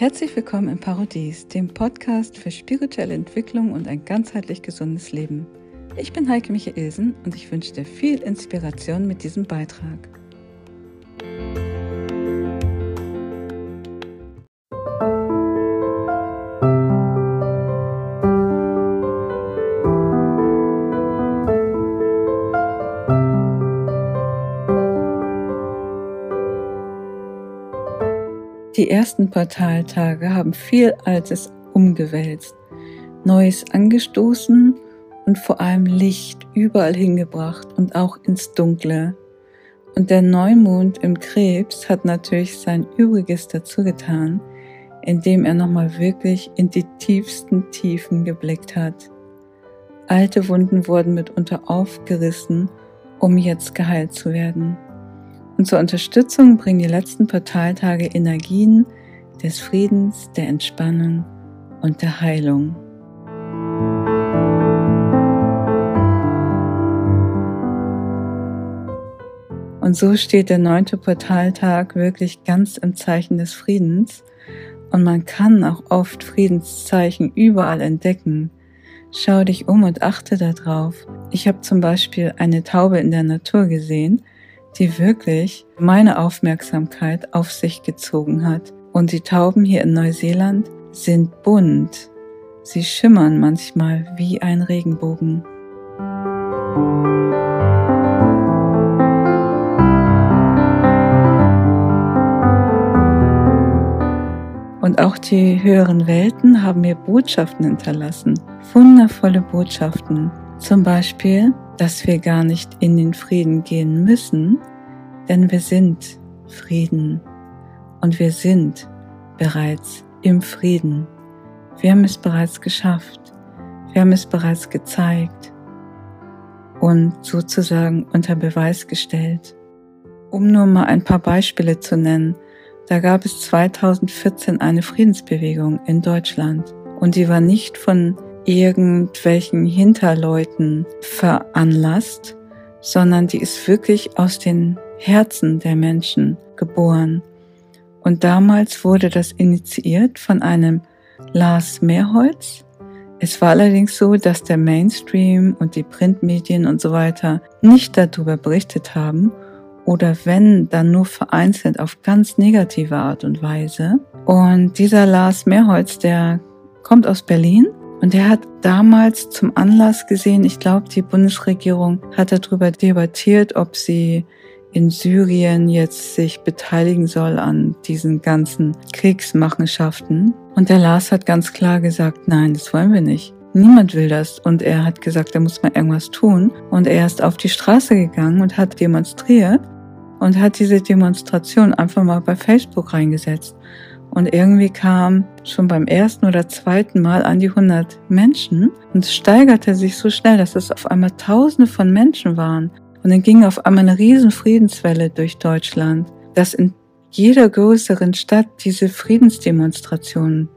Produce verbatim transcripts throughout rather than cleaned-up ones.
Herzlich willkommen im Parodies, dem Podcast für spirituelle Entwicklung und ein ganzheitlich gesundes Leben. Ich bin Heike Michaelsen und ich wünsche dir viel Inspiration mit diesem Beitrag. Die ersten Portaltage haben viel Altes umgewälzt, Neues angestoßen und vor allem Licht überall hingebracht und auch ins Dunkle. Und der Neumond im Krebs hat natürlich sein Übriges dazu getan, indem er nochmal wirklich in die tiefsten Tiefen geblickt hat. Alte Wunden wurden mitunter aufgerissen, um jetzt geheilt zu werden. Und zur Unterstützung bringen die letzten Portaltage Energien des Friedens, der Entspannung und der Heilung. Und so steht der neunte Portaltag wirklich ganz im Zeichen des Friedens. Und man kann auch oft Friedenszeichen überall entdecken. Schau dich um und achte darauf. Ich habe zum Beispiel eine Taube in der Natur gesehen, die wirklich meine Aufmerksamkeit auf sich gezogen hat. Und die Tauben hier in Neuseeland sind bunt. Sie schimmern manchmal wie ein Regenbogen. Und auch die höheren Welten haben mir Botschaften hinterlassen. Wundervolle Botschaften. Zum Beispiel, dass wir gar nicht in den Frieden gehen müssen, denn wir sind Frieden und wir sind bereits im Frieden. Wir haben es bereits geschafft, wir haben es bereits gezeigt und sozusagen unter Beweis gestellt. Um nur mal ein paar Beispiele zu nennen, da gab es zweitausendvierzehn eine Friedensbewegung in Deutschland und die war nicht von irgendwelchen Hinterleuten veranlasst, sondern die ist wirklich aus den Herzen der Menschen geboren. Und damals wurde das initiiert von einem Lars Mehrholz. Es war allerdings so, dass der Mainstream und die Printmedien und so weiter nicht darüber berichtet haben oder wenn, dann nur vereinzelt auf ganz negative Art und Weise. Und dieser Lars Mehrholz, der kommt aus Berlin. Und er hat damals zum Anlass gesehen, ich glaube, die Bundesregierung hat darüber debattiert, ob sie in Syrien jetzt sich beteiligen soll an diesen ganzen Kriegsmachenschaften. Und der Lars hat ganz klar gesagt, nein, das wollen wir nicht. Niemand will das. Und er hat gesagt, da muss man irgendwas tun. Und er ist auf die Straße gegangen und hat demonstriert und hat diese Demonstration einfach mal bei Facebook reingesetzt. Und irgendwie kam schon beim ersten oder zweiten Mal an die hundert Menschen und es steigerte sich so schnell, dass es auf einmal Tausende von Menschen waren. Und dann ging auf einmal eine riesen Friedenswelle durch Deutschland, dass in jeder größeren Stadt diese Friedensdemonstrationen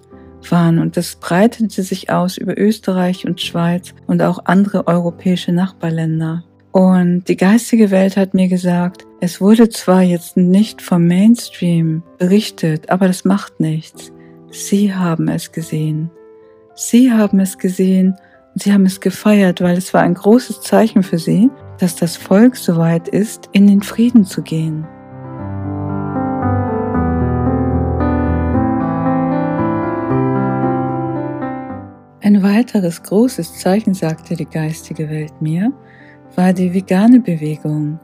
waren. Und das breitete sich aus über Österreich und Schweiz und auch andere europäische Nachbarländer. Und die geistige Welt hat mir gesagt, es wurde zwar jetzt nicht vom Mainstream berichtet, aber das macht nichts. Sie haben es gesehen. Sie haben es gesehen und sie haben es gefeiert, weil es war ein großes Zeichen für sie, dass das Volk soweit ist, in den Frieden zu gehen. Ein weiteres großes Zeichen, sagte die geistige Welt mir, war die vegane Bewegung,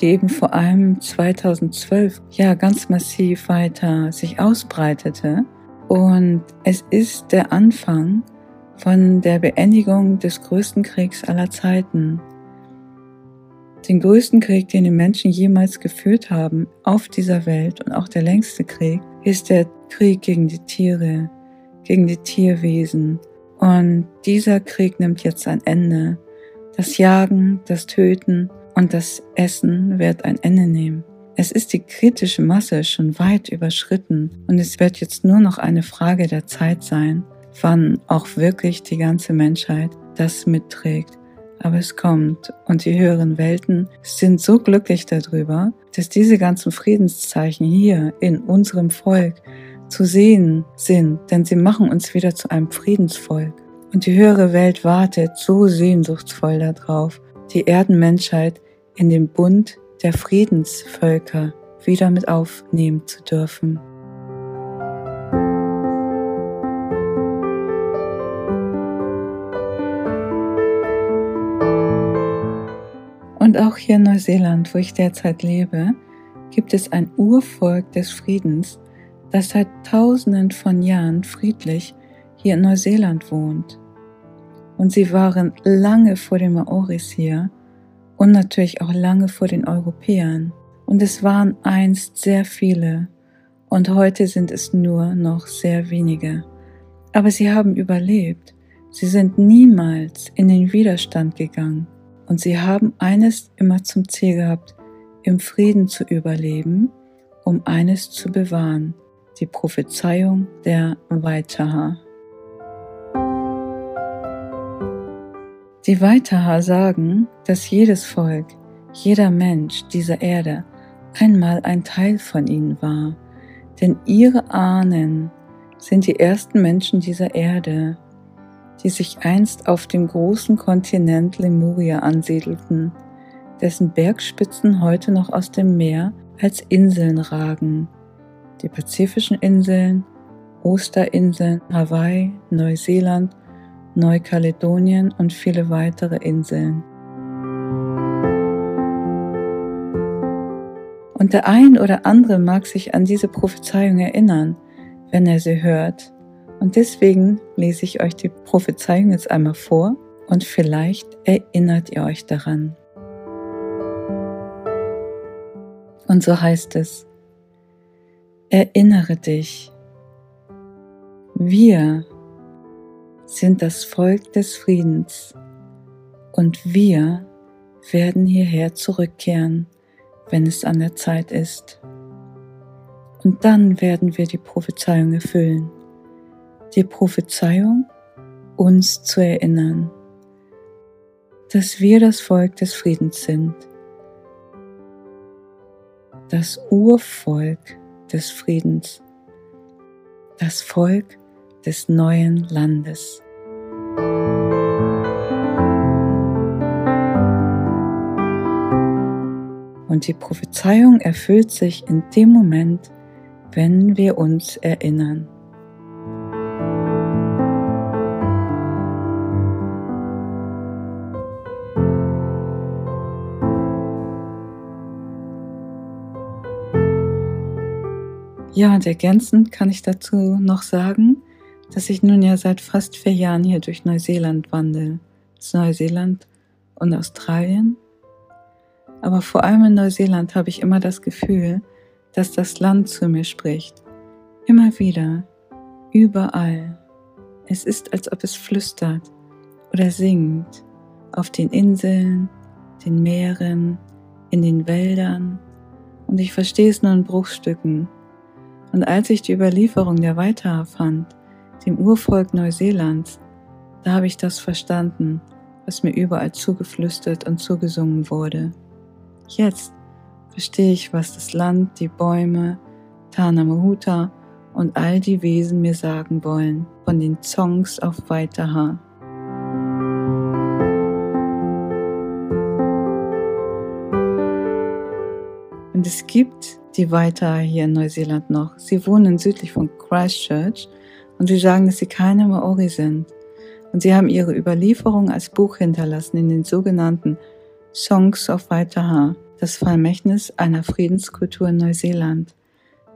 die eben vor allem zweitausendzwölf ja ganz massiv weiter sich ausbreitete. Und es ist der Anfang von der Beendigung des größten Kriegs aller Zeiten. Den größten Krieg, den die Menschen jemals geführt haben auf dieser Welt und auch der längste Krieg, ist der Krieg gegen die Tiere, gegen die Tierwesen. Und dieser Krieg nimmt jetzt ein Ende. Das Jagen, das Töten und das Essen wird ein Ende nehmen. Es ist die kritische Masse schon weit überschritten und es wird jetzt nur noch eine Frage der Zeit sein, wann auch wirklich die ganze Menschheit das mitträgt. Aber es kommt und die höheren Welten sind so glücklich darüber, dass diese ganzen Friedenszeichen hier in unserem Volk zu sehen sind, denn sie machen uns wieder zu einem Friedensvolk. Und die höhere Welt wartet so sehnsuchtsvoll darauf, die Erdenmenschheit in den Bund der Friedensvölker wieder mit aufnehmen zu dürfen. Und auch hier in Neuseeland, wo ich derzeit lebe, gibt es ein Urvolk des Friedens, das seit Tausenden von Jahren friedlich hier in Neuseeland wohnt. Und sie waren lange vor den Maoris hier und natürlich auch lange vor den Europäern. Und es waren einst sehr viele und heute sind es nur noch sehr wenige. Aber sie haben überlebt. Sie sind niemals in den Widerstand gegangen. Und sie haben eines immer zum Ziel gehabt, im Frieden zu überleben, um eines zu bewahren, die Prophezeiung der Waitaha. Die Waitaha sagen, dass jedes Volk, jeder Mensch dieser Erde einmal ein Teil von ihnen war, denn ihre Ahnen sind die ersten Menschen dieser Erde, die sich einst auf dem großen Kontinent Lemuria ansiedelten, dessen Bergspitzen heute noch aus dem Meer als Inseln ragen. Die Pazifischen Inseln, Osterinseln, Hawaii, Neuseeland, Neukaledonien und viele weitere Inseln. Und der ein oder andere mag sich an diese Prophezeiung erinnern, wenn er sie hört. Und deswegen lese ich euch die Prophezeiung jetzt einmal vor und vielleicht erinnert ihr euch daran. Und so heißt es: Erinnere dich, wir sind das Volk des Friedens und wir werden hierher zurückkehren, wenn es an der Zeit ist. Und dann werden wir die Prophezeiung erfüllen. Die Prophezeiung, uns zu erinnern, dass wir das Volk des Friedens sind, das Urvolk des Friedens, das Volk des neuen Landes. Und die Prophezeiung erfüllt sich in dem Moment, wenn wir uns erinnern. Ja, und ergänzend kann ich dazu noch sagen, dass ich nun ja seit fast vier Jahren hier durch Neuseeland wandle. Das Neuseeland und Australien. Aber vor allem in Neuseeland habe ich immer das Gefühl, dass das Land zu mir spricht. Immer wieder, überall. Es ist, als ob es flüstert oder singt. Auf den Inseln, den Meeren, in den Wäldern. Und ich verstehe es nur in Bruchstücken. Und als ich die Überlieferung der Waitaha fand, dem Urvolk Neuseelands, da habe ich das verstanden, was mir überall zugeflüstert und zugesungen wurde. Jetzt verstehe ich, was das Land, die Bäume, Tāne Mahuta und all die Wesen mir sagen wollen von den Songs of Waitaha. Und es gibt die Waitaha hier in Neuseeland noch. Sie wohnen südlich von Christchurch und sie sagen, dass sie keine Maori sind. Und sie haben ihre Überlieferung als Buch hinterlassen in den sogenannten Songs of Waitaha, das Vermächtnis einer Friedenskultur in Neuseeland,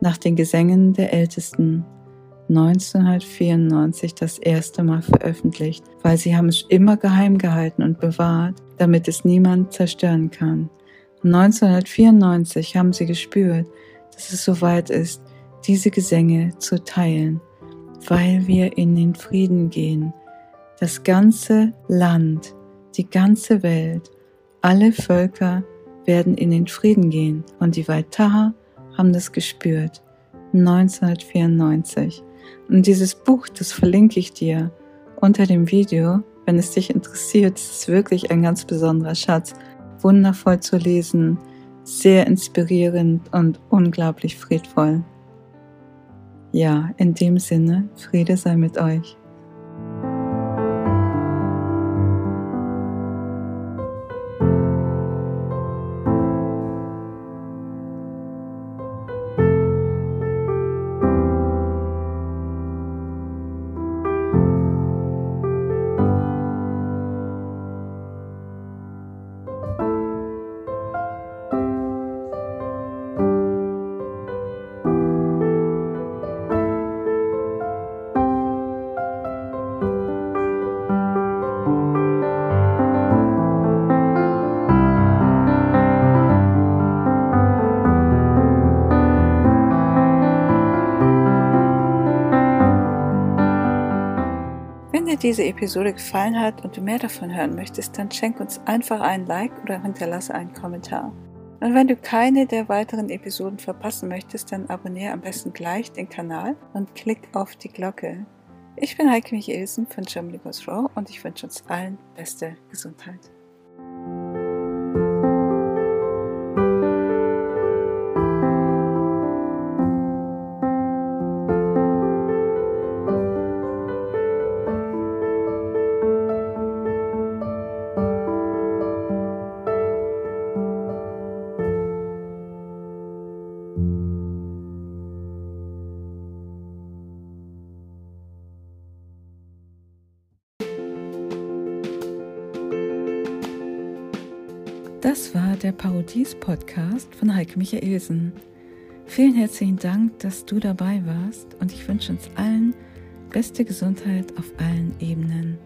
nach den Gesängen der Ältesten, neunzehnhundertvierundneunzig das erste Mal veröffentlicht, weil sie haben es immer geheim gehalten und bewahrt, damit es niemand zerstören kann. neunzehnhundertvierundneunzig haben sie gespürt, dass es soweit ist, diese Gesänge zu teilen, weil wir in den Frieden gehen. Das ganze Land, die ganze Welt, alle Völker werden in den Frieden gehen. Und die Waitaha haben das gespürt, neunzehnhundertvierundneunzig. Und dieses Buch, das verlinke ich dir unter dem Video, wenn es dich interessiert. Es ist wirklich ein ganz besonderer Schatz. Wundervoll zu lesen, sehr inspirierend und unglaublich friedvoll. Ja, in dem Sinne, Friede sei mit euch. Diese Episode gefallen hat und du mehr davon hören möchtest, dann schenk uns einfach ein Like oder hinterlasse einen Kommentar. Und wenn du keine der weiteren Episoden verpassen möchtest, dann abonniere am besten gleich den Kanal und klick auf die Glocke. Ich bin Heike Michaelsen von Germany Goes Raw und ich wünsche uns allen beste Gesundheit. Das war der Parodies-Podcast von Heike Michaelsen. Vielen herzlichen Dank, dass du dabei warst und ich wünsche uns allen beste Gesundheit auf allen Ebenen.